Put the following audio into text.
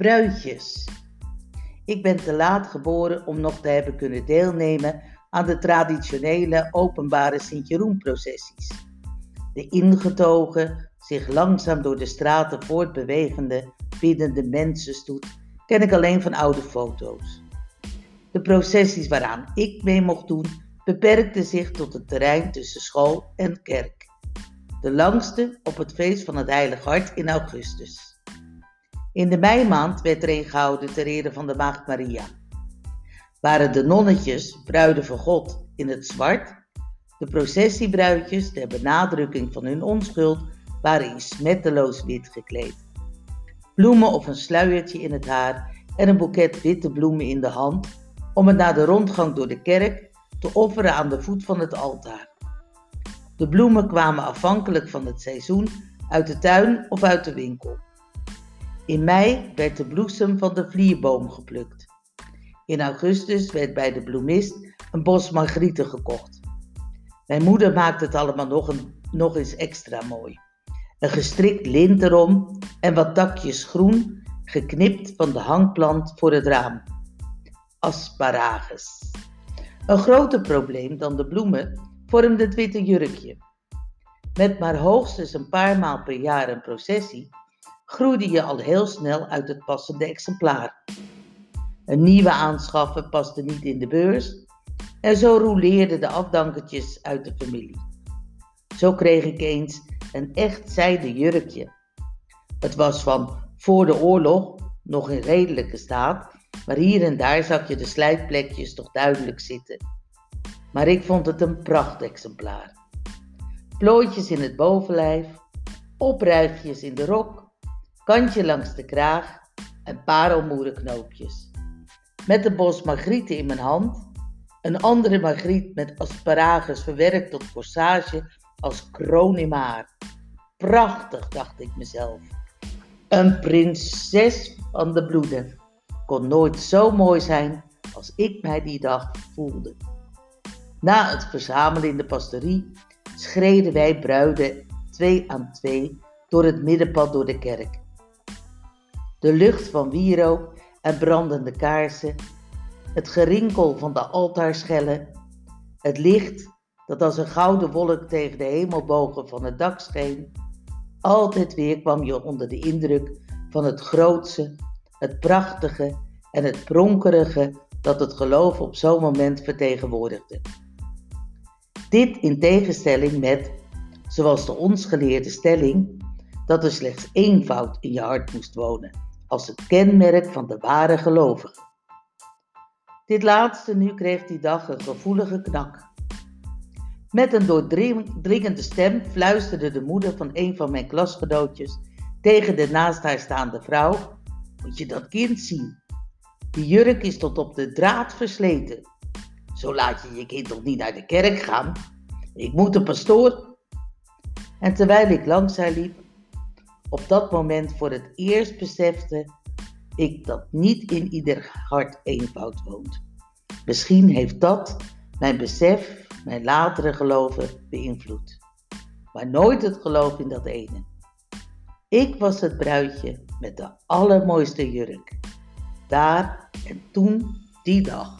bruidjes. Ik ben te laat geboren om nog te hebben kunnen deelnemen aan de traditionele openbare Sint-Jeroen-processies. De ingetogen, zich langzaam door de straten voortbewegende, biddende mensenstoet ken ik alleen van oude foto's. De processies waaraan ik mee mocht doen, beperkten zich tot het terrein tussen school en kerk. De langste op het feest van het Heilig Hart in augustus. In de meimaand werd er een gehouden ter ere van de Maagd Maria. Waren de nonnetjes, bruiden van God, in het zwart, de processiebruidjes, ter benadrukking van hun onschuld, waren in smetteloos wit gekleed. Bloemen of een sluiertje in het haar en een boeket witte bloemen in de hand, om het na de rondgang door de kerk te offeren aan de voet van het altaar. De bloemen kwamen afhankelijk van het seizoen uit de tuin of uit de winkel. In mei werd de bloesem van de vlierboom geplukt. In augustus werd bij de bloemist een bos margrieten gekocht. Mijn moeder maakte het allemaal nog eens extra mooi. Een gestrikt lint erom en wat takjes groen, geknipt van de hangplant voor het raam. Asparagus. Een groter probleem dan de bloemen vormde het witte jurkje. Met maar hoogstens een paar maal per jaar een processie, groeide je al heel snel uit het passende exemplaar. Een nieuwe aanschaffen paste niet in de beurs en zo rouleerden de afdankertjes uit de familie. Zo kreeg ik eens een echt zijden jurkje. Het was van voor de oorlog nog in redelijke staat, maar hier en daar zag je de slijtplekjes toch duidelijk zitten. Maar ik vond het een prachtexemplaar. Plooitjes in het bovenlijf, oprijfjes in de rok, kantje langs de kraag en parelmoerenknoopjes. Met een bos margrieten in mijn hand, een andere margriet met asparagus verwerkt tot corsage als kroon in mijn haar. Prachtig, dacht ik mezelf. Een prinses van de bloeden kon nooit zo mooi zijn als ik mij die dag voelde. Na het verzamelen in de pastorie schreden wij bruiden 2 aan 2 door het middenpad door de kerk. De lucht van wierook en brandende kaarsen, het gerinkel van de altaarschellen, het licht dat als een gouden wolk tegen de hemelbogen van het dak scheen, altijd weer kwam je onder de indruk van het grootse, het prachtige en het pronkerige dat het geloof op zo'n moment vertegenwoordigde. Dit in tegenstelling met, zoals de ons geleerde stelling, dat er slechts één fout in je hart moest wonen, als het kenmerk van de ware gelovige. Dit laatste nu kreeg die dag een gevoelige knak. Met een doordringende stem fluisterde de moeder van een van mijn klasgenootjes tegen de naast haar staande vrouw: "Moet je dat kind zien? Die jurk is tot op de draad versleten. Zo laat je je kind toch niet naar de kerk gaan? Ik moet de pastoor." En terwijl ik langs haar liep, op dat moment voor het eerst besefte ik dat niet in ieder hart eenvoud woont. Misschien heeft dat mijn besef, mijn latere geloven beïnvloed. Maar nooit het geloof in dat ene. Ik was het bruidje met de allermooiste jurk. Daar en toen, die dag.